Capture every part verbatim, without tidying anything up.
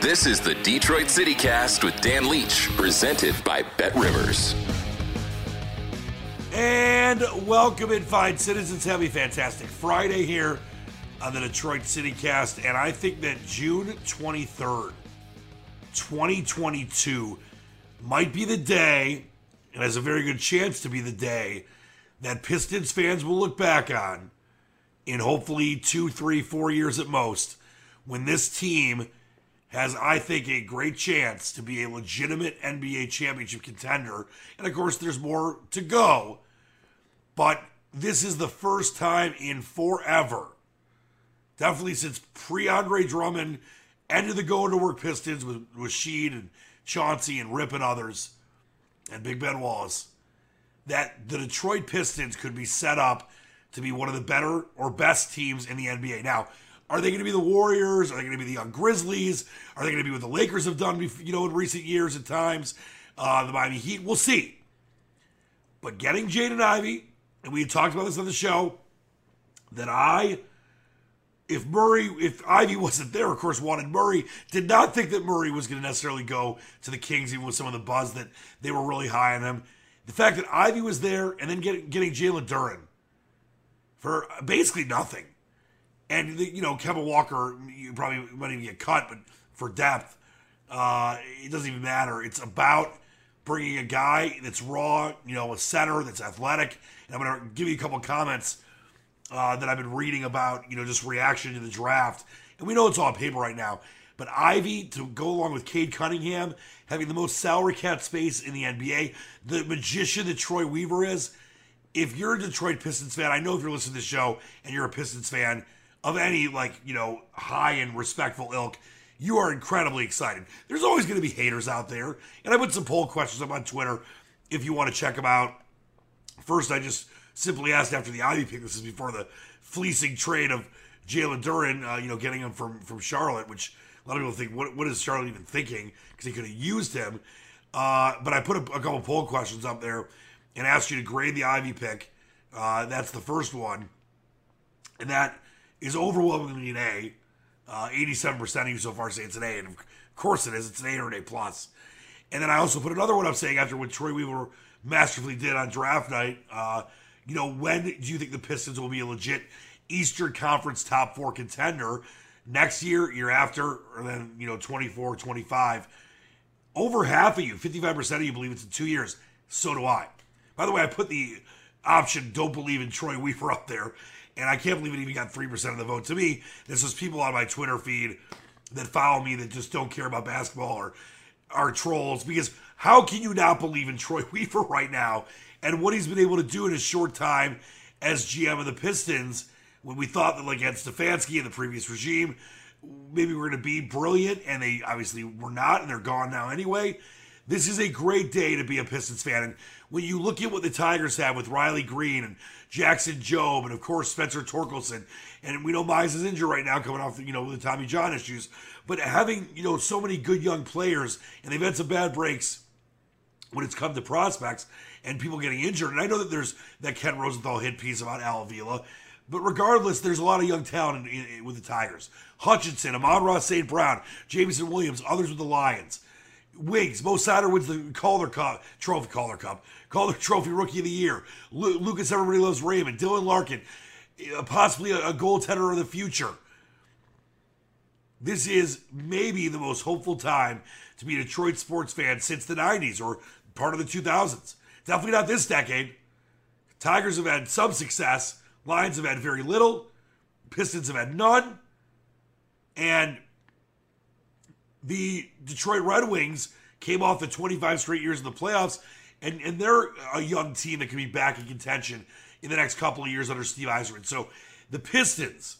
This is the Detroit City Cast with Dan Leach, presented by Bet Rivers. And welcome in, fine citizens. Have a fantastic Friday here on the Detroit City Cast. And I think that June twenty-third, twenty twenty-two might be the day, and has a very good chance to be the day, that Pistons fans will look back on in hopefully two, three, four years at most, when this team has, I think, a great chance to be a legitimate N B A championship contender. And, of course, there's more to go. But this is the first time in forever, definitely since pre-Andre Drummond, end of the going-to-work Pistons with Rasheed and Chauncey and Rip and others, and Big Ben Wallace, that the Detroit Pistons could be set up to be one of the better or best teams in the N B A. Now, are they going to be the Warriors? Are they going to be the Young Grizzlies? Are they going to be what the Lakers have done, you know, in recent years at times? Uh, the Miami Heat? We'll see. But getting Jaden Ivey, and we had talked about this on the show, that I, if Murray, if Ivey wasn't there, of course, wanted Murray, did not think that Murray was going to necessarily go to the Kings, even with some of the buzz that they were really high on him. The fact that Ivey was there, and then getting, getting Jalen Duren for basically nothing. And, you know, Kevin Walker, you probably might even get cut, but for depth, uh, it doesn't even matter. It's about bringing a guy that's raw, you know, a center that's athletic. And I'm going to give you a couple of comments uh, that I've been reading about, you know, just reaction to the draft. And we know it's all on paper right now. But Ivey, to go along with Cade Cunningham, having the most salary cap space in the N B A, the magician that Troy Weaver is. If you're a Detroit Pistons fan, I know if you're listening to this show and you're a Pistons fan, of any, like, you know, high and respectful ilk, you are incredibly excited. There's always going to be haters out there. And I put some poll questions up on Twitter if you want to check them out. First, I just simply asked after the Ivey pick. This is before the fleecing trade of Jalen Duren, uh, you know, getting him from, from Charlotte, which a lot of people think, what, what is Charlotte even thinking? Because they could have used him. Uh, but I put a, a couple poll questions up there and asked you to grade the Ivey pick. Uh, that's the first one. And that is overwhelmingly an A. Uh, eighty-seven percent of you so far say it's an A, and of course it is. It's an A or an A plus. And then I also put another one up saying after what Troy Weaver masterfully did on draft night, uh, you know, when do you think the Pistons will be a legit Eastern Conference top four contender next year, year after, or then, you know, twenty-four, twenty-five? Over half of you, fifty-five percent of you believe it's in two years. So do I. By the way, I put the option don't believe in Troy Weaver up there. and I can't believe it even got three percent of the vote. To me, this was people on my Twitter feed that follow me that just don't care about basketball or are trolls, because how can you not believe in Troy Weaver right now and what he's been able to do in his short time as G M of the Pistons, when we thought that, like, Ed Stefanski and the previous regime, maybe we're going to be brilliant, and they obviously were not, and they're gone now anyway. This is a great day to be a Pistons fan, and when you look at what the Tigers have with Riley Green and Jackson Jobe and, of course, Spencer Torkelson, and we know Mize is injured right now coming off, you know, the Tommy John issues, but having, you know, so many good young players, and they've had some bad breaks when it's come to prospects and people getting injured. And I know that there's that Ken Rosenthal hit piece about Al Avila, but regardless, there's a lot of young talent in, in, with the Tigers. Hutchinson, Amon-Ra Saint Brown, Jamison Williams, others with the Lions. Wiggs, Mo Sider wins the Calder Cup, Trophy Calder Cup, Calder Trophy Rookie of the Year. Lu- Lucas Everybody Loves Raymond, Dylan Larkin, uh, possibly a, a goaltender of the future. This is maybe the most hopeful time to be a Detroit sports fan since the nineties or part of the two thousands. Definitely not this decade. Tigers have had some success. Lions have had very little. Pistons have had none. And the Detroit Red Wings came off the twenty-five straight years in the playoffs, and, and they're a young team that can be back in contention in the next couple of years under Steve Yzerman. So the Pistons,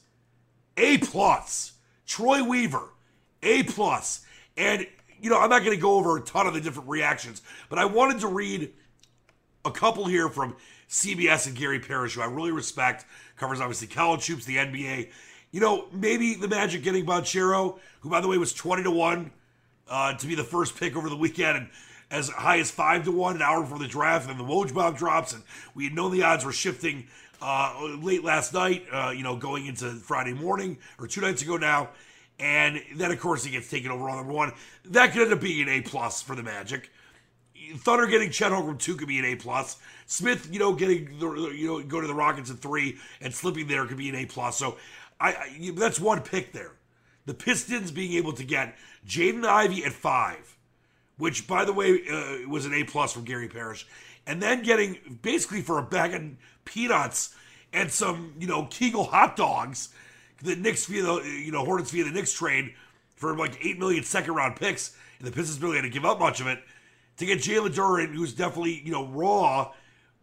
A-plus. Troy Weaver, A-plus. And, you know, I'm not going to go over a ton of the different reactions, but I wanted to read a couple here from C B S and Gary Parrish, who I really respect, covers obviously college hoops, the N B A. You know, maybe the Magic getting Banchero, who, by the way, was twenty to one uh, to be the first pick over the weekend, and as high as five to one an hour before the draft, and then the Woj bomb drops, and we had known the odds were shifting uh, late last night, uh, you know, going into Friday morning, or two nights ago now, and then, of course, he gets taken over on number one. That could end up being an A-plus for the Magic. Thunder getting Chet Holmgren two could be an A-plus. Smith, you know, getting the, you know, go to the Rockets at three and slipping there could be an A-plus. So I, I that's one pick there. The Pistons being able to get Jaden Ivey at five, which, by the way, uh, was an A-plus from Gary Parrish, and then getting basically for a bag of peanuts and some, you know, Kegel hot dogs, the Knicks via the, you know, Hornets via the Knicks trade for like eight million second round picks, and the Pistons really had to give up much of it to get Jalen Duren, who's definitely, you know, raw,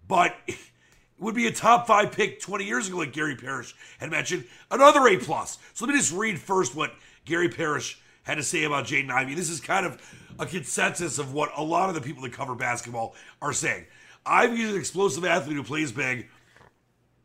but would be a top five pick twenty years ago, like Gary Parrish had mentioned, another A+. So let me just read first what Gary Parrish had to say about Jaden Ivey. This is kind of a consensus of what a lot of the people that cover basketball are saying. Ivey is an explosive athlete who plays big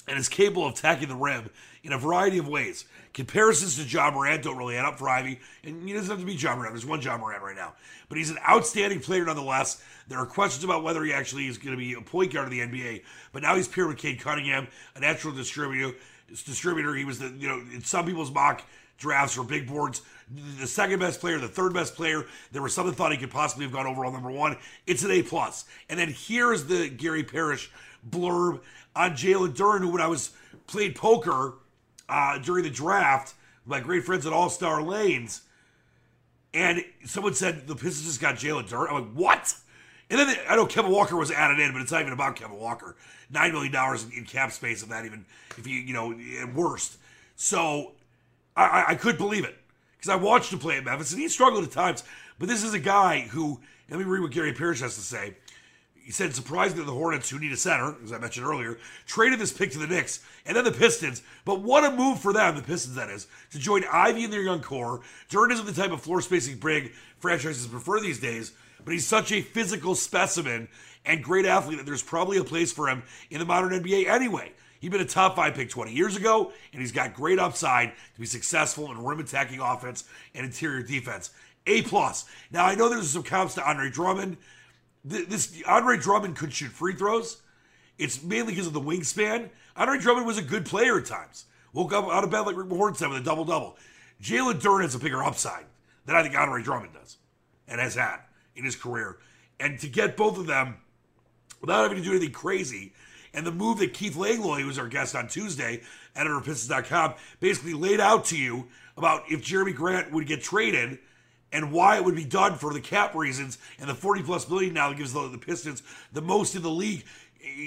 and is capable of attacking the rim in a variety of ways. Comparisons to Ja Morant don't really add up for Ivey, and he doesn't have to be Ja Morant. There's one Ja Morant right now. But he's an outstanding player nonetheless. There are questions about whether he actually is going to be a point guard of the N B A, but now he's paired with Cade Cunningham, a natural distributor. Distributor. He was, the you know, in some people's mock drafts or big boards, the second best player, the third best player. There was some that thought he could possibly have gone overall number one. It's an A+. And then here's the Gary Parrish blurb on Jalen Duren, who, when I was played poker uh, during the draft with my great friends at All Star Lanes, and someone said, the Pistons just got Jalen Duren. I'm like, what? And then the, I know Kevin Walker was added in, but it's not even about Kevin Walker. nine million dollars in, in cap space of that, even if you, you know, at worst. So I, I could believe it, because I watched him play at Memphis, and he struggled at times. But this is a guy who, let me read what Gary Parrish has to say. He said, surprisingly, the Hornets, who need a center, as I mentioned earlier, traded this pick to the Knicks and then the Pistons. But what a move for them, the Pistons, that is, to join Ivey in their young core. Duren isn't the type of floor-spacing big franchises prefer these days, but he's such a physical specimen and great athlete that there's probably a place for him in the modern N B A anyway. He'd been a top five pick twenty years ago, and he's got great upside to be successful in rim-attacking offense and interior defense. A+. Now, I know there's some comps to Andre Drummond. This Andre Drummond could shoot free throws. It's mainly because of the wingspan. Andre Drummond was a good player at times. Woke up out of bed like Rick Mahorn said with a double-double. Jalen Duren has a bigger upside than I think Andre Drummond does and has had in his career. And to get both of them without having to do anything crazy. And the move that Keith Langlois, who was our guest on Tuesday, editor of Pistons dot com, basically laid out to you about if Jeremy Grant would get traded and why it would be done for the cap reasons and the forty plus million now that gives the, the Pistons the most in the league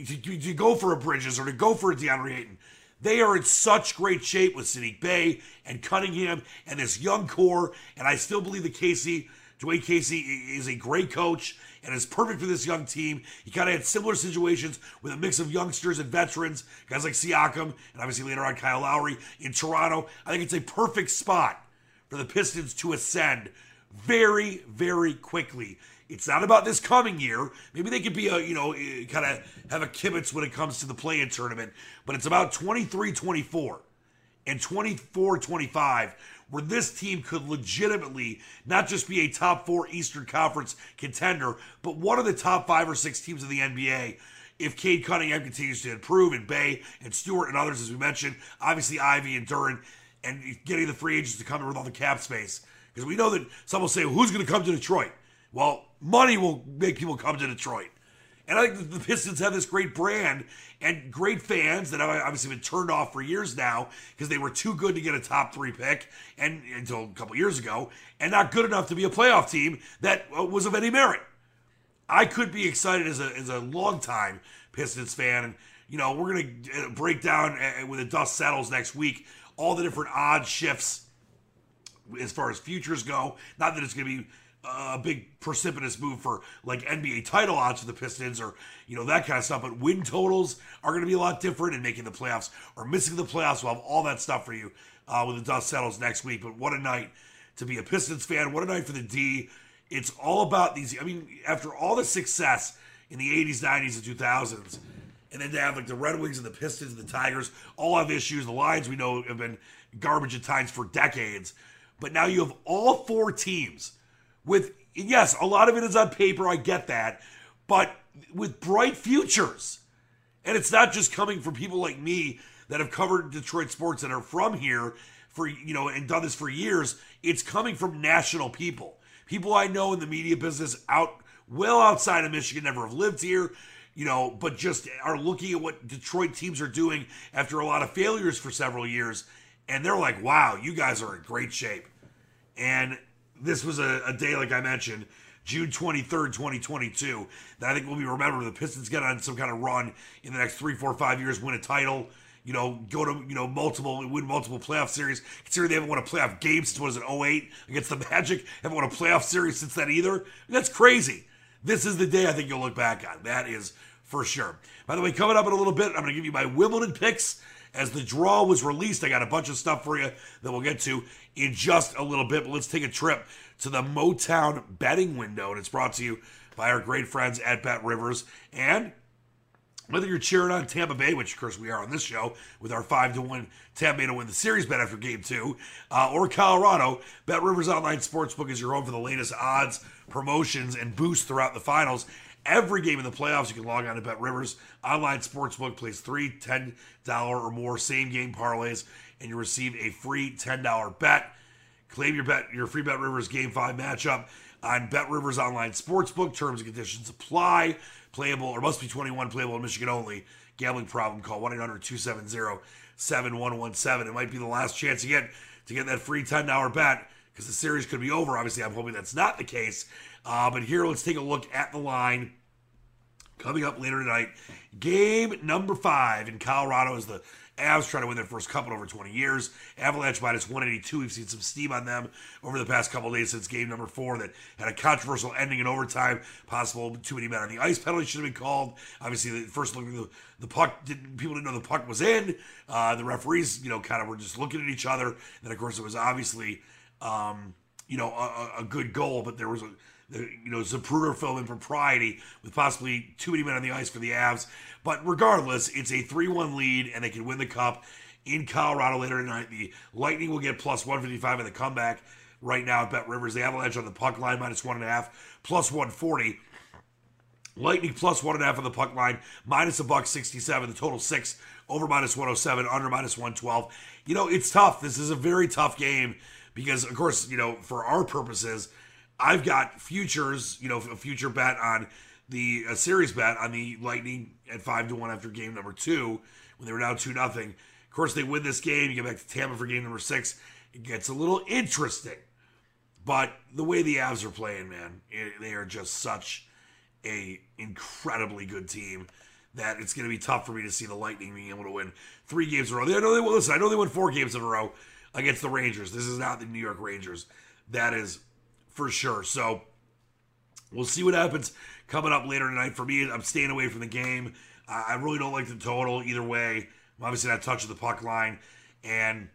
to, to go for a Bridges or to go for a DeAndre Ayton. They are in such great shape with Sadiq Bey and Cunningham and this young core, and I still believe that Casey, Dwayne Casey is a great coach and is perfect for this young team. He kind of had similar situations with a mix of youngsters and veterans, guys like Siakam and obviously later on Kyle Lowry in Toronto. I think it's a perfect spot for the Pistons to ascend very, very quickly. It's not about this coming year. Maybe they could be a, you know, kind of have a kibitz when it comes to the play-in tournament, but it's about twenty-three twenty-four and twenty-four twenty-five where this team could legitimately not just be a top four Eastern Conference contender, but one of the top five or six teams in the N B A if Cade Cunningham continues to improve, and Bey and Stewart and others, as we mentioned, obviously Ivy and Duren, and getting the free agents to come in with all the cap space. Because we know that some will say, well, who's going to come to Detroit? Well, money will make people come to Detroit. And I think the Pistons have this great brand and great fans that have obviously been turned off for years now because they were too good to get a top three pick and until a couple years ago, and not good enough to be a playoff team that was of any merit. I could be excited as a, as a longtime Pistons fan. And, you know, we're going to break down when the dust settles next week all the different odd shifts as far as futures go. Not that it's going to be a big precipitous move for like N B A title odds for the Pistons or, you know, that kind of stuff. But win totals are going to be a lot different, and making the playoffs or missing the playoffs. We'll have all that stuff for you uh, when the dust settles next week. But what a night to be a Pistons fan. What a night for the D. It's all about these. I mean, after all the success in the eighties, nineties, and two thousands, and then to have like the Red Wings and the Pistons and the Tigers all have issues. The Lions, we know, have been garbage at times for decades. But now you have all four teams with, yes, a lot of it is on paper, I get that, but with bright futures. And it's not just coming from people like me that have covered Detroit sports and are from here for, you know, and done this for years. It's coming from national people. People I know in the media business out well outside of Michigan, never have lived here, you know, but just are looking at what Detroit teams are doing after a lot of failures for several years. And they're like, wow, you guys are in great shape. And this was a, a day, like I mentioned, June twenty-third, twenty twenty-two, that I think will be remembered. The Pistons get on some kind of run in the next three, four, five years, win a title, you know, go to, you know, multiple, win multiple playoff series. Consider they haven't won a playoff game since, what is it, oh eight against the Magic? Haven't won a playoff series since that either? And that's crazy. This is the day I think you'll look back on. That is for sure. By the way, coming up in a little bit, I'm going to give you my Wimbledon picks. As the draw was released, I got a bunch of stuff for you that we'll get to in just a little bit. But let's take a trip to the Motown betting window, and it's brought to you by our great friends at Bet Rivers. And whether you're cheering on Tampa Bay, which, of course, we are on this show with our five to one Tampa Bay to win the series bet after Game two, uh, or Colorado, Bet Rivers Online Sportsbook is your home for the latest odds, promotions, and boosts throughout the finals. Every game in the playoffs, you can log on to Bet Rivers Online Sportsbook, place three ten dollars or more same-game parlays, and you receive a free ten dollars bet. Claim your bet, your free Bet Rivers Game five matchup on Bet Rivers Online Sportsbook. Terms and conditions apply. Playable, or must be twenty-one, playable in Michigan only. Gambling problem, call one eight hundred two seven zero seven one one seven. It might be the last chance you get to get that free ten dollars bet, because the series could be over. Obviously, I'm hoping that's not the case. Uh, but here, let's take a look at the line coming up later tonight. Game number five in Colorado as the Avs try to win their first cup in over twenty years. Avalanche minus one eighty-two. We've seen some steam on them over the past couple of days since game number four that had a controversial ending in overtime. Possible too many men on the ice penalty should have been called. Obviously, the first look, the, the puck didn't, people didn't know the puck was in. Uh, the referees, you know, kind of were just looking at each other. And then, of course, it was obviously, um, you know, a, a good goal, but there was a, you know, Zapruder film impropriety with possibly too many men on the ice for the Avs. But regardless, it's a three one lead, and they can win the cup in Colorado later tonight. The Lightning will get plus one fifty-five in the comeback right now at Bet Rivers. The Avalanche on the puck line, minus one and a half, plus one forty. Lightning plus one and a half on the puck line, minus a buck sixty-seven. The total six, over minus one oh seven, under minus one twelve. You know, it's tough. This is a very tough game because, of course, you know, for our purposes, I've got futures, you know, a future bet on the a series bet on the Lightning at five to one after game number two when they were down two nothing. Of course, they win this game. You get back to Tampa for game number six. It gets a little interesting. But the way the Avs are playing, man, it, they are just such a incredibly good team that it's going to be tough for me to see the Lightning being able to win three games in a row. I know they, listen, I know they won four games in a row against the Rangers. This is not the New York Rangers. That is for sure. So we'll see what happens coming up later tonight. For me, I'm staying away from the game. I really don't like the total either way. I'm obviously not touching the puck line. And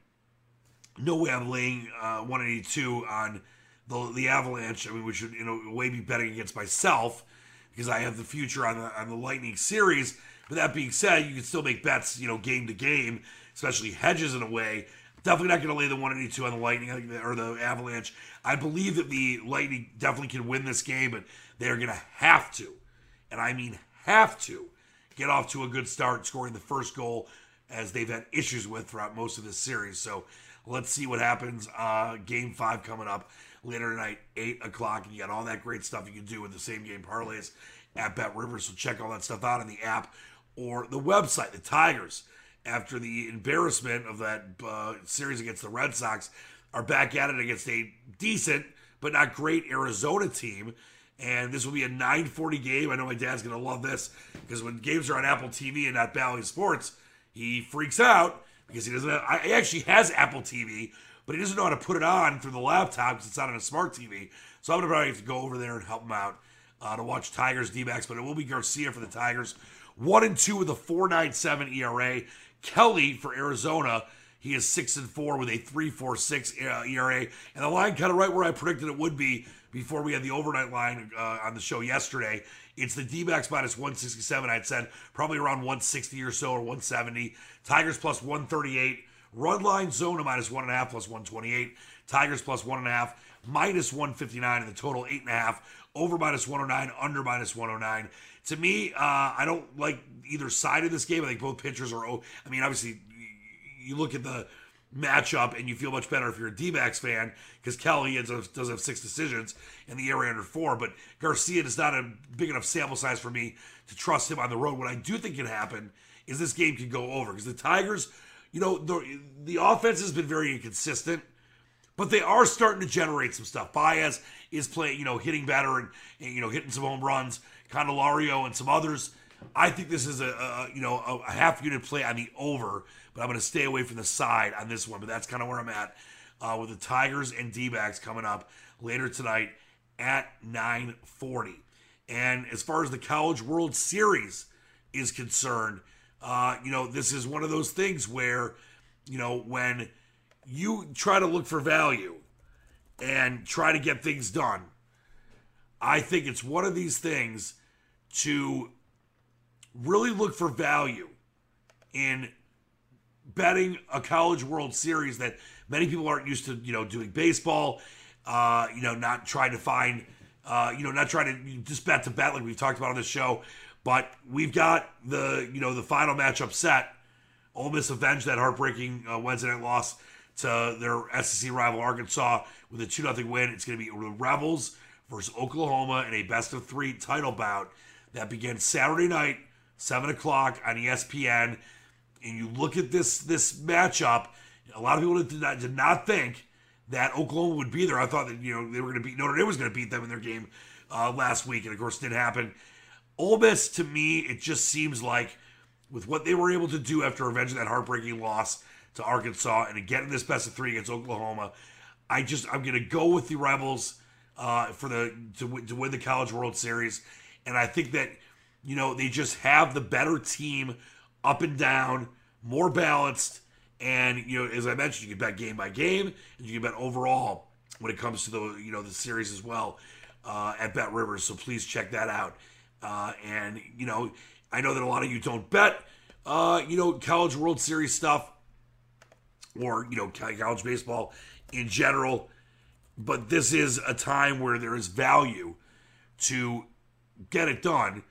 no way I'm laying uh, one eighty-two on the, the Avalanche, I mean, which would in a way be betting against myself because I have the future on the, on the Lightning series. But that being said, you can still make bets, you know, game to game, especially hedges in a way. Definitely not going to lay the one eighty-two on the Lightning or the Avalanche. I believe that the Lightning definitely can win this game, but they are going to have to, and I mean have to, get off to a good start, scoring the first goal as they've had issues with throughout most of this series. So let's see what happens. Uh, game five coming up later tonight, eight o'clock. And you got all that great stuff you can do with the same game parlays at Bet Rivers. So check all that stuff out on the app or the website. The Tigers, after the embarrassment of that uh, series against the Red Sox, are back at it against a decent but not great Arizona team. And this will be a nine forty game. I know my dad's going to love this because when games are on Apple T V and not Bally Sports, he freaks out because he doesn't have, I, he actually has Apple T V, but he doesn't know how to put it on through the laptop because it's not on a smart T V. So I'm going to probably have to go over there and help him out uh, to watch Tigers D-backs, but it will be Garcia for the Tigers. One and two with a four point nine seven E R A. Kelly for Arizona, he is six and four with a three point four six E R A. And the line kind of right where I predicted it would be before we had the overnight line uh, on the show yesterday. It's the D-backs minus one sixty-seven, I'd said, probably around one sixty or so, or one seventy. Tigers plus one thirty-eight. Run line zone to minus one and a half, plus one twenty-eight. Tigers plus one and a half, minus one fifty-nine, and the total eight and a half. Over minus one oh nine, under minus one oh nine. To me, uh, I don't like either side of this game. I think both pitchers are, oh, I mean, obviously, you look at the matchup and you feel much better if you're a D-backs fan because Kelly ends up, does have six decisions and the area under four, but Garcia is not a big enough sample size for me to trust him on the road. What I do think can happen is this game could go over because the Tigers, you know, the, the offense has been very inconsistent, but they are starting to generate some stuff. Baez is playing, you know, hitting better and, and you know, hitting some home runs. Candelario and some others. I think this is a, a you know, a, a half-unit play on the over, but I'm going to stay away from the side on this one. But that's kind of where I'm at uh, with the Tigers and D-backs coming up later tonight at nine forty. And as far as the College World Series is concerned, uh, you know, this is one of those things where, you know, when you try to look for value and try to get things done, I think it's one of these things to really look for value in betting a College World Series that many people aren't used to, you know, doing baseball, uh, you know, not trying to find, uh, you know, not trying to just bet to bet like we've talked about on this show, but we've got the, you know, the final matchup set. Ole Miss avenged that heartbreaking uh, Wednesday night loss to their S E C rival Arkansas with a two nothing win. It's going to be the Rebels versus Oklahoma in a best-of-three title bout that begins Saturday night, seven o'clock on E S P N. And you look at this this matchup, a lot of people did not, did not think that Oklahoma would be there. I thought that, you know, they were going to beat Notre Dame was going to beat them in their game uh, last week, and of course it didn't happen. Ole Miss, to me, it just seems like with what they were able to do after avenging that heartbreaking loss to Arkansas and getting this best of three against Oklahoma, I just I'm going to go with the Rebels uh, for the to w- to win the College World Series, and I think that, you know, they just have the better team up and down, more balanced, and, you know, as I mentioned, you can bet game by game, and you can bet overall when it comes to the, you know, the series as well uh, at Bet Rivers. So please check that out, uh, and you know. I know that a lot of you don't bet, uh, you know, College World Series stuff or, you know, college baseball in general, but this is a time where there is value to get it done,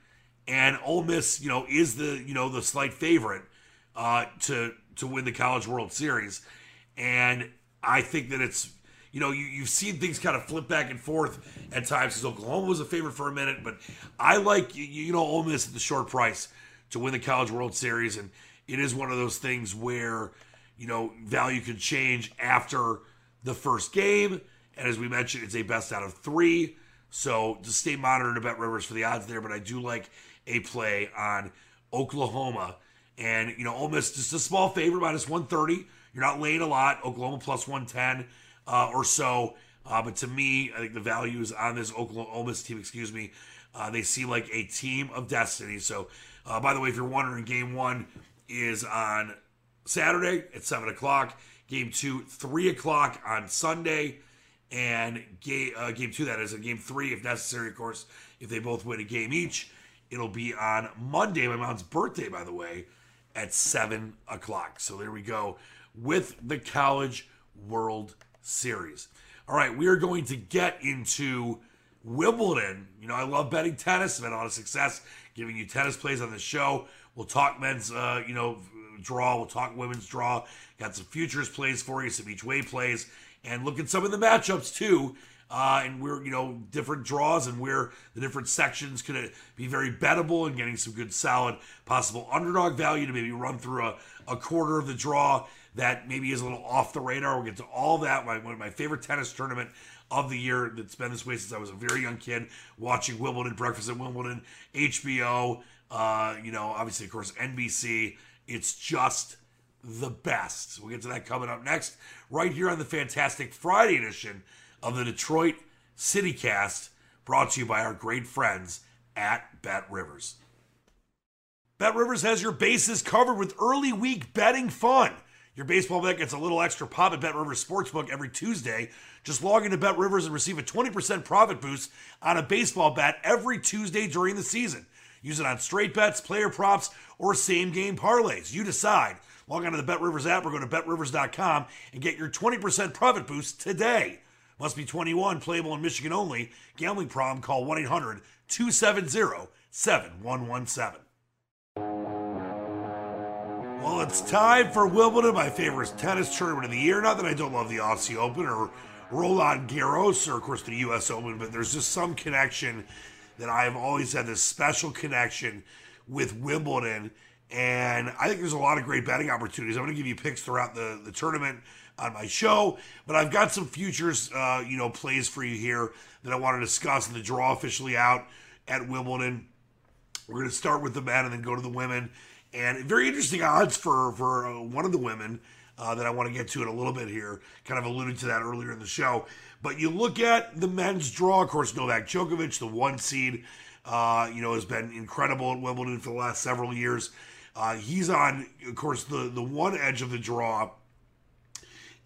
and Ole Miss, you know, is the, you know, the slight favorite uh, to to win the College World Series, and I think that it's, you know, you, you've seen things kind of flip back and forth at times because Oklahoma was a favorite for a minute. But I like, you, you know, Ole Miss at the short price to win the College World Series. And it is one of those things where, you know, value can change after the first game. And as we mentioned, it's a best out of three. So just stay monitoring to Bet Rivers for the odds there. But I do like a play on Oklahoma. And, you know, Ole Miss, just a small favorite, minus one thirty. You're not laying a lot. Oklahoma plus one ten uh, or so. Uh, but to me, I think the value is on this Oklahoma Ole Miss team, excuse me. Uh, they seem like a team of destiny. So, uh, by the way, if you're wondering, game one is on Saturday at seven o'clock. Game two, three o'clock on Sunday. And game, uh, game two, that is, and game three, if necessary, of course, if they both win a game each, it'll be on Monday, my mom's birthday, by the way, at seven o'clock. So there we go with the College World Series. All right, we are going to get into Wimbledon. You know, I love betting tennis. I've had a lot of success giving you tennis plays on the show. We'll talk men's, uh, you know, draw. We'll talk women's draw. Got some futures plays for you, some each way plays, and look at some of the matchups too. Uh, and we're, you know, different draws and where the different sections could be very bettable and getting some good, solid, possible underdog value to maybe run through a, a quarter of the draw that maybe is a little off the radar. We'll get to all that. My, one of my favorite tennis tournament of the year that's been this way since I was a very young kid, watching Wimbledon, Breakfast at Wimbledon, H B O, uh, you know, obviously, of course, N B C. It's just the best. We'll get to that coming up next, right here on the fantastic Friday edition of the Detroit City Cast, brought to you by our great friends at Bet Rivers. Bet Rivers has your bases covered with early week betting fun. Your baseball bet gets a little extra pop at Bet Rivers Sportsbook every Tuesday. Just log into Bet Rivers and receive a twenty percent profit boost on a baseball bet every Tuesday during the season. Use it on straight bets, player props, or same-game parlays. You decide. Log on to the Bet Rivers app or go to bet rivers dot com and get your twenty percent profit boost today. Must be twenty-one, playable in Michigan only. Gambling problem, call one eight hundred two seven zero seven one one seven. Well, it's time for Wimbledon, my favorite tennis tournament of the year. Not that I don't love the Aussie Open or Roland Garros or, of course, the U S Open, but there's just some connection that I've always had, this special connection with Wimbledon. And I think there's a lot of great betting opportunities. I'm going to give you picks throughout the, the tournament on my show, but I've got some futures, uh, you know, plays for you here that I want to discuss. And the draw officially out at Wimbledon. We're going to start with the men and then go to the women. And very interesting odds for, for uh, one of the women uh, that I want to get to in a little bit here. Kind of alluded to that earlier in the show. But you look at the men's draw. Of course, Novak Djokovic, the one seed, uh, you know, has been incredible at Wimbledon for the last several years. Uh, he's on, of course, the, the one edge of the draw.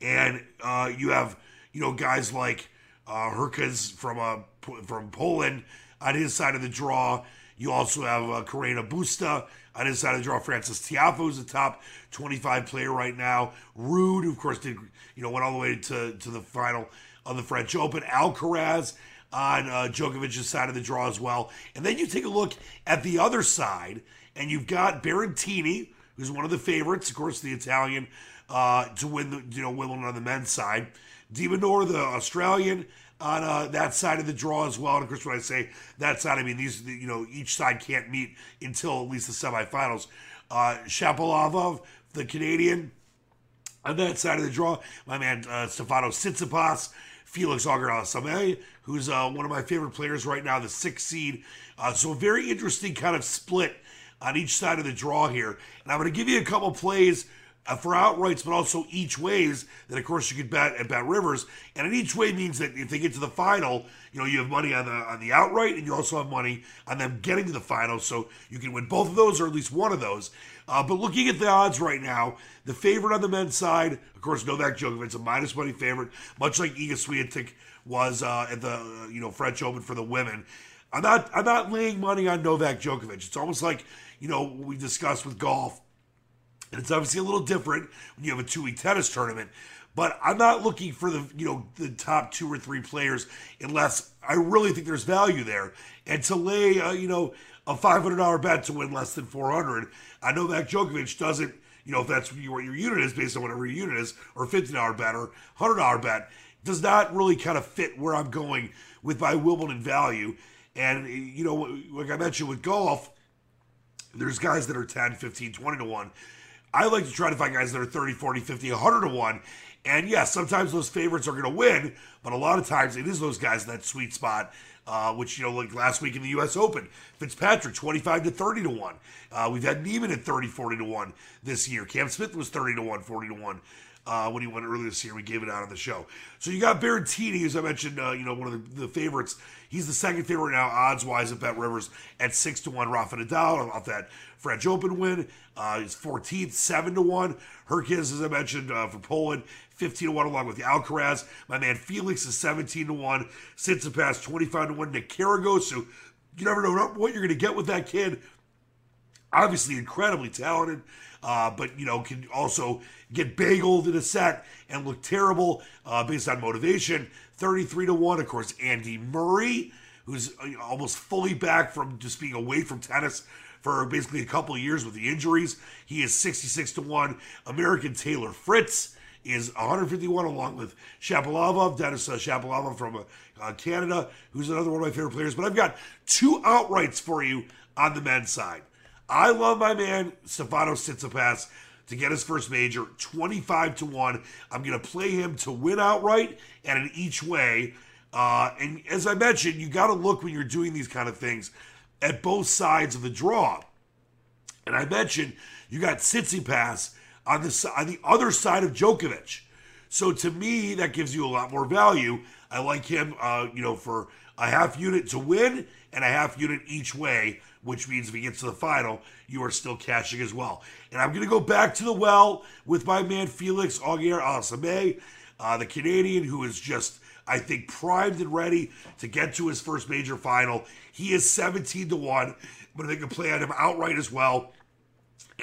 And uh, you have, you know, guys like uh, Herkes from uh, from Poland on his side of the draw. You also have uh, Carreno Busta on his side of the draw. Francis Tiafoe is the top twenty-five player right now. Ruud, who of course did, you know, went all the way to, to the final of the French Open. Alcaraz on uh, Djokovic's side of the draw as well. And then you take a look at the other side, and you've got Berrettini, who's one of the favorites, of course, the Italian, Uh, to win the, you know, Wimbledon on the men's side. De Minaur, the Australian, on uh, that side of the draw as well. And of course, when I say that side, I mean these, you know, each side can't meet until at least the semifinals. Uh, Shapovalov, the Canadian, on that side of the draw. My man uh, Stefano Sitsipas, Felix Auger-Aliassime, who's uh, one of my favorite players right now, the sixth seed. Uh, so a very interesting kind of split on each side of the draw here. And I'm going to give you a couple plays for outrights, but also each ways that, of course, you could bet at Bet Rivers. And an each way means that if they get to the final, you know, you have money on the on the outright, and you also have money on them getting to the final. So you can win both of those, or at least one of those. Uh, but looking at the odds right now, the favorite on the men's side, of course, Novak Djokovic, a minus money favorite, much like Iga Swiatek was uh, at the you know French Open for the women. I'm not I'm not laying money on Novak Djokovic. It's almost like you know we discussed with golf. And it's obviously a little different when you have a two-week tennis tournament. But I'm not looking for the, you know, the top two or three players unless I really think there's value there. And to lay, uh, you know, a five hundred dollars bet to win less than four hundred dollars, I know that Djokovic doesn't, you know, if that's what your unit is based on whatever your unit is, or fifty dollars bet or one hundred dollars bet, does not really kind of fit where I'm going with my Wimbledon value. And, you know, like I mentioned with golf, there's guys that are ten, fifteen, twenty to one. I like to try to find guys that are thirty, forty, fifty, one hundred to one. And yeah, sometimes those favorites are going to win, but a lot of times it is those guys in that sweet spot, uh, which, you know, like last week in the U S Open, Fitzpatrick, twenty-five to thirty to one. Uh, we've had Neiman at thirty, forty to one this year. Cam Smith was thirty to one, forty to one. Uh, when he won earlier this year, we gave it out on the show. So you got Berrettini, as I mentioned, uh, you know, one of the, the favorites. He's the second favorite now, odds-wise, at Bet Rivers at six to one. Rafa Nadal, off that French Open win, uh, he's fourteenth, seven to one. Herkins, as I mentioned, uh, for Poland, fifteen to one, along with Alcaraz. My man Felix is seventeen to one. Sitsipas, twenty-five to one. Nick Kyrgios, who you never know what you're going to get with that kid. Obviously incredibly talented, uh, but, you know, can also get bageled in a set and look terrible uh, based on motivation. thirty-three to one, of course, Andy Murray, who's almost fully back from just being away from tennis for basically a couple of years with the injuries. He is sixty-six to one. American Taylor Fritz is one hundred fifty-one, along with Shapovalov, Dennis uh, Shapovalov from uh, Canada, who's another one of my favorite players. But I've got two outrights for you on the men's side. I love my man, Stefano Sitsipas, to get his first major, twenty-five to one. I'm going to play him to win outright and in each way. Uh, and as I mentioned, you got to look when you're doing these kind of things at both sides of the draw. And I mentioned you got Sitsipas on the, on the other side of Djokovic. So to me, that gives you a lot more value. I like him, uh, you know, for a half unit to win and a half unit each way, which means if he gets to the final, you are still cashing as well. And I'm going to go back to the well with my man Felix Auger-Aliassime, uh, the Canadian, who is just, I think, primed and ready to get to his first major final. He is seventeen to one, but they can play on him outright as well,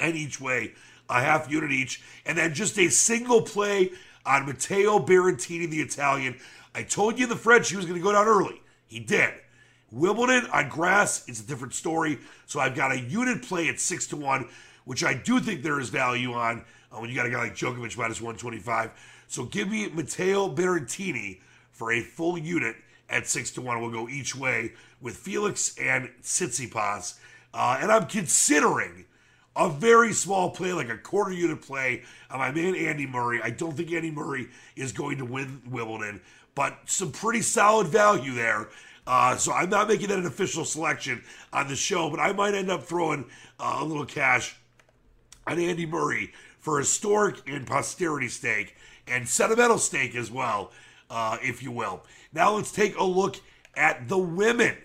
and each way, a half unit each. And then just a single play on Matteo Berrettini, the Italian. I told you the French, he was going to go down early. He did. Wimbledon on grass, it's a different story. So I've got a unit play at six to one, which I do think there is value on uh, when you got a guy like Djokovic minus one twenty-five. So give me Matteo Berrettini for a full unit at six to one. We'll go each way with Felix and Tsitsipas. Uh, and I'm considering a very small play, like a quarter unit play on my man Andy Murray. I don't think Andy Murray is going to win Wimbledon, but some pretty solid value there. Uh, so I'm not making that an official selection on the show, but I might end up throwing uh, a little cash on Andy Murray for historic and posterity stake and sentimental stake as well, uh, if you will. Now let's take a look at the women.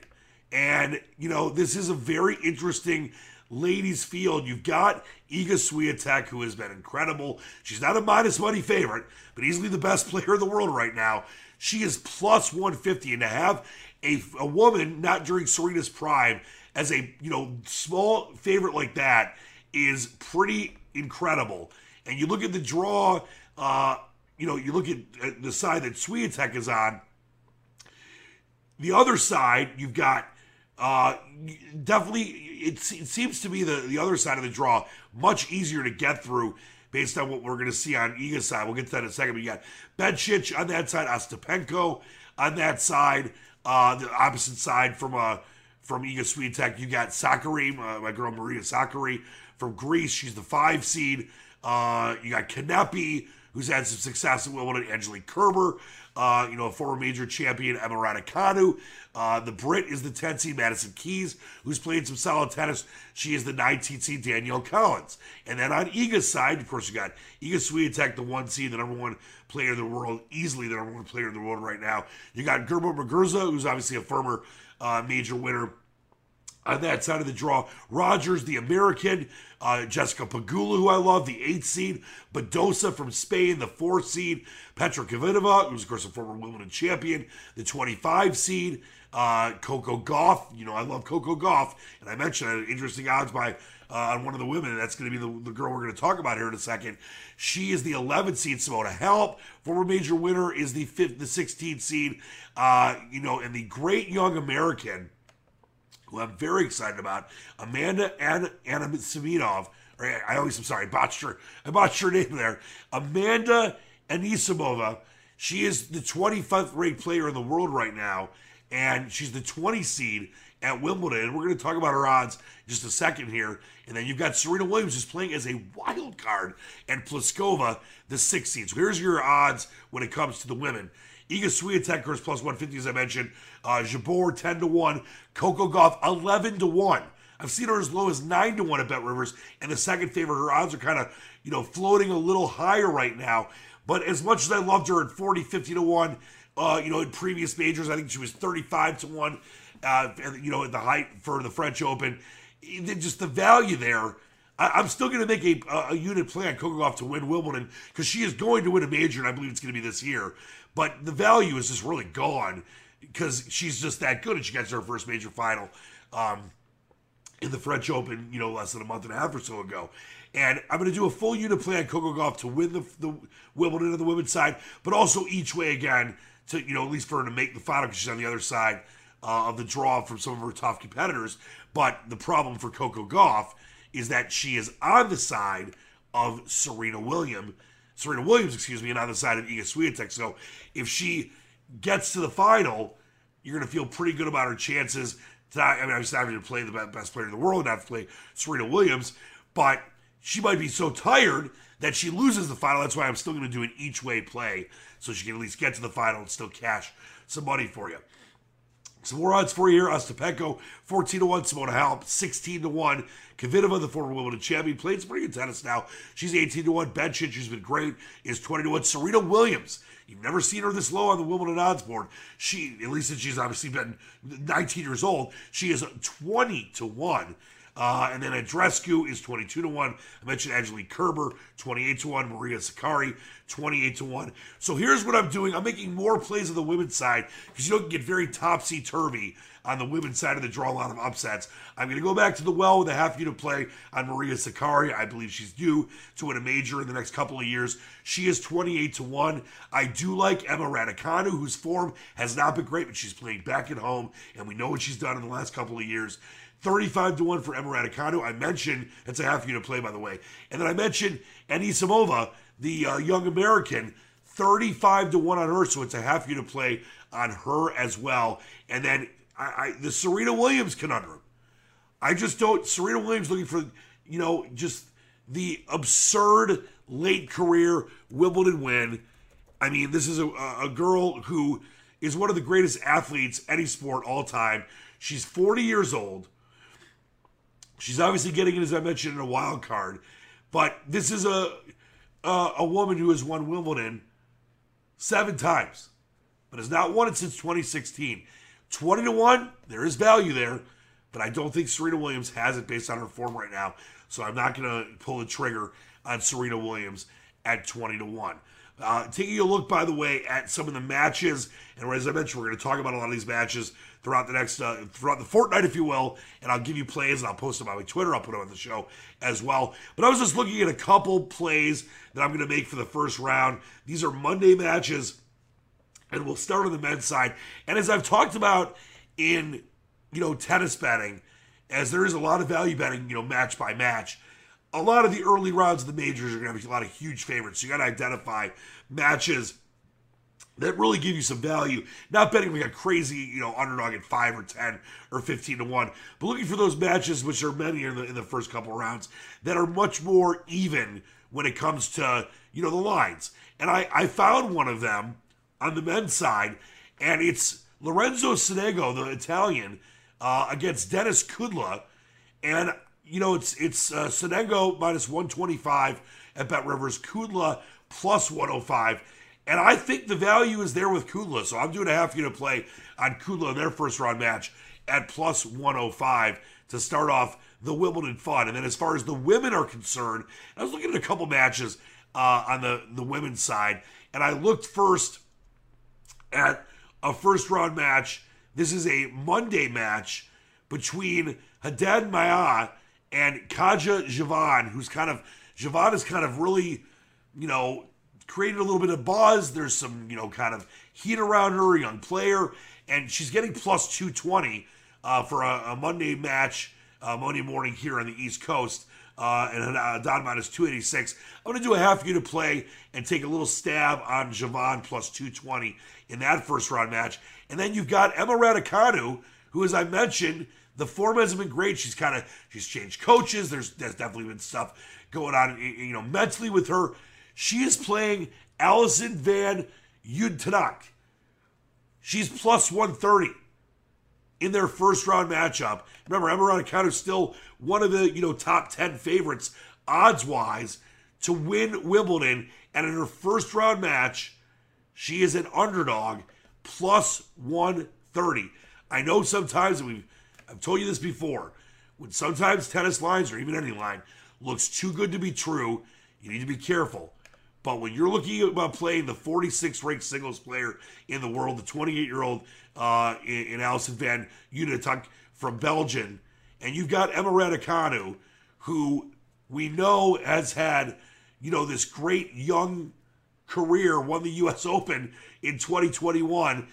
And, you know, this is a very interesting ladies field. You've got Iga Swiatek, who has been incredible. She's not a minus money favorite, but easily the best player in the world right now. She is plus one fifty, and to have A, a woman not during Serena's prime as a, you know, small favorite like that is pretty incredible. And you look at the draw, uh, you know, you look at the side that Swiatek is on. The other side, you've got uh, definitely, it, it seems to be the, the other side of the draw, much easier to get through based on what we're going to see on Iga's side. We'll get to that in a second. But you got Bencic on that side, Ostapenko on that side. Uh, the opposite side from uh, from Iga Swiatek, you got Sakari, uh, my girl Maria Sakari from Greece. She's the five seed. Uh, you got Kanepi, who's had some success at Wimbledon. Angelique Kerber, uh, you know, a former major champion. Emma Raducanu. Uh, the Brit is the ten seed. Madison Keys, who's played some solid tennis. She is the nineteen seed. Danielle Collins. And then on Iga's side, of course, you got Iga Swiatek, the one seed, the number one player in the world, easily the number one player in the world right now. You got Gerber Muguruza, who's obviously a former uh, major winner. On that side of the draw, Rogers, the American, uh, Jessica Pegula, who I love, the eighth seed, Badosa from Spain, the fourth seed, Petra Kvitova, who's, of course, a former Wimbledon champion, the twenty-five seed, uh, Coco Gauff. You know, I love Coco Gauff, and I mentioned an interesting odds by uh, on one of the women, and that's going to be the, the girl we're going to talk about here in a second. She is the eleventh seed. Simona Halep, former major winner, is the fifth, the sixteenth seed, uh, you know, and the great young American, who I'm very excited about, Amanda An- Anisimov, or I always, I'm sorry, I botched her, I botched her name there, Amanda Anisimova. She is the twenty-fifth ranked player in the world right now, and she's the twenty seed, at Wimbledon. We're going to talk about her odds in just a second here. And then you've got Serena Williams, who's playing as a wild card, and Pliskova, the sixth seed. So here's your odds when it comes to the women. Iga Swiatek is plus one fifty, as I mentioned. Uh, Jabor, ten to one. Coco Gauff, eleven to one. I've seen her as low as nine to one at Bet Rivers. And the second favorite, her odds are kind of, you know, floating a little higher right now. But as much as I loved her at forty, fifty to one, uh, you know, in previous majors, I think she was thirty-five to one, uh, you know, at the height for the French Open. Just the value there. I'm still going to make a, a unit play on Coco Gauff to win Wimbledon because she is going to win a major, and I believe it's going to be this year. But the value is just really gone because she's just that good, and she got to her first major final um, in the French Open, you know, less than a month and a half or so ago. And I'm going to do a full unit play on Coco Gauff to win the, the Wimbledon on the women's side, but also each way again to, you know, at least for her to make the final because she's on the other side uh, of the draw from some of her tough competitors. But the problem for Coco Gauff is that she is on the side of Serena Williams, Serena Williams, excuse me, and on the side of Iga Swiatek. So if she gets to the final, you're going to feel pretty good about her chances. To not, I mean, I'm just not going to play the best player in the world, not to play Serena Williams, but she might be so tired that she loses the final. That's why I'm still going to do an each-way play so she can at least get to the final and still cash some money for you. Some more odds for you here. Ostapenko, fourteen to one. Simona Halep, sixteen to one. Kvitova, the former Wimbledon champion, played some pretty good tennis now. She's eighteen to one. Bencic, who's been great, is twenty to one. Serena Williams, you've never seen her this low on the Wimbledon odds board. She, at least since she's obviously been nineteen years old, she is twenty to one. Uh, and then Andreescu is twenty-two to one. I mentioned Angelique Kerber, twenty-eight to one. Maria Sakari, twenty-eight to one. So here's what I'm doing. I'm making more plays on the women's side because you don't get very topsy-turvy on the women's side of the draw, a lot of upsets. I'm going to go back to the well with a half unit play on Maria Sakari. I believe she's due to win a major in the next couple of years. She is twenty-eight to one. I do like Emma Raducanu, whose form has not been great, but she's playing back at home, and we know what she's done in the last couple of years. thirty-five to one for Emma Raducanu. I mentioned, that's a half unit play, by the way. And then I mentioned Anisimova, the uh, young American, thirty-five to one on her, so it's a half unit play on her as well. And then I, I, the Serena Williams conundrum. I just don't, Serena Williams looking for, you know, just the absurd late career Wimbledon win. I mean, this is a, a girl who is one of the greatest athletes, any sport, all time. She's forty years old. She's obviously getting it, as I mentioned, in a wild card. But this is a, a a woman who has won Wimbledon seven times, but has not won it since twenty sixteen. twenty to one, there is value there, but I don't think Serena Williams has it based on her form right now. So I'm not going to pull the trigger on Serena Williams at twenty to one. Uh, taking a look, by the way, at some of the matches, and as I mentioned, we're going to talk about a lot of these matches throughout the next, uh, throughout the fortnight, if you will, and I'll give you plays, and I'll post them on my Twitter, I'll put them on the show as well. But I was just looking at a couple plays that I'm going to make for the first round. These are Monday matches, and we'll start on the men's side. And as I've talked about in, you know, tennis betting, as there is a lot of value betting, you know, match by match, a lot of the early rounds of the majors are going to have a lot of huge favorites. So you got to identify matches that really give you some value. Not betting like a crazy, you know, underdog at five or ten or fifteen to one, but looking for those matches, which are many in the, in the first couple of rounds, that are much more even when it comes to, you know, the lines. And I, I found one of them on the men's side, and it's Lorenzo Sonego, the Italian, uh, against Dennis Kudla, and you know, it's it's uh, Sonego minus one twenty-five at Bet Rivers, Kudla plus one oh five. And I think the value is there with Kudla. So I'm doing a half unit play on Kudla in their first round match at plus one oh five to start off the Wimbledon fun. And then as far as the women are concerned, I was looking at a couple matches uh, on the, the women's side. And I looked first at a first round match. This is a Monday match between Haddad Maia and Kaja Javad, who's kind of, Javad has kind of really, you know, created a little bit of buzz. There's some, you know, kind of heat around her, young player, and she's getting plus two twenty uh, for a, a Monday match, uh, Monday morning here on the East Coast, uh, and uh, Haddad minus two eighty-six. I'm going to do a half unit play and take a little stab on Javad plus two twenty in that first round match. And then you've got Emma Raducanu, who, as I mentioned, the form hasn't been great. She's kind of, she's changed coaches. There's, there's definitely been stuff going on, you know, mentally with her. She is playing Alison Van Uyttenhage. She's plus one thirty in their first round matchup. Remember, Emma Raducanu is still one of the, you know, top ten favorites odds-wise to win Wimbledon. And in her first round match, she is an underdog, plus one thirty. I know sometimes, and we've, I've told you this before, when sometimes tennis lines, or even any line, looks too good to be true, you need to be careful. But when you're looking about playing the forty-sixth ranked singles player in the world, the twenty-eight-year-old uh, in, in Alison Van Uyttenhage from Belgium, and you've got Emma Raducanu, who we know has had, you know, this great young career, won the U S Open in twenty twenty-one,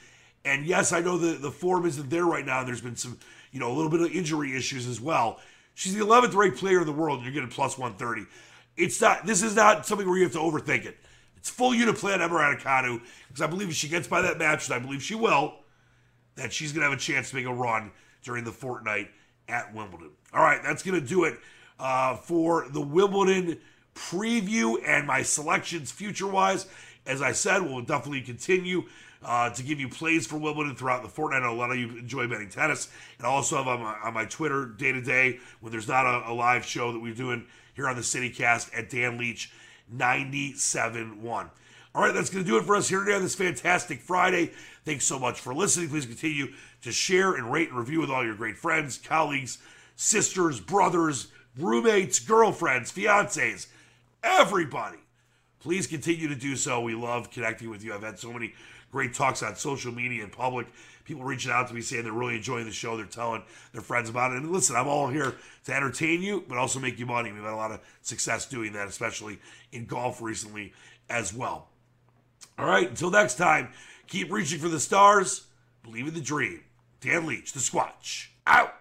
and yes, I know the, the form isn't there right now. There's been some, you know, a little bit of injury issues as well. She's the eleventh ranked player in the world, and you're getting plus one thirty. It's not, this is not something where you have to overthink it. It's full unit play on Emma Raducanu, because I believe if she gets by that match, and I believe she will, that she's going to have a chance to make a run during the fortnight at Wimbledon. All right, that's going to do it uh, for the Wimbledon preview and my selections future-wise. As I said, we'll definitely continue uh, to give you plays for Wimbledon throughout the fortnight. I know a lot of you enjoy betting tennis. And I also have on my, on my Twitter day-to-day, when there's not a, a live show that we're doing here on the CityCast, at Dan Leach ninety-seven point one. All right, that's going to do it for us here today on this fantastic Friday. Thanks so much for listening. Please continue to share and rate and review with all your great friends, colleagues, sisters, brothers, roommates, girlfriends, fiancés, everybody. Please continue to do so. We love connecting with you. I've had so many great talks on social media and public. People reaching out to me saying they're really enjoying the show. They're telling their friends about it. And listen, I'm all here to entertain you, but also make you money. We've had a lot of success doing that, especially in golf recently as well. All right, until next time, keep reaching for the stars. Believe in the dream. Dan Leach, the Squatch, out.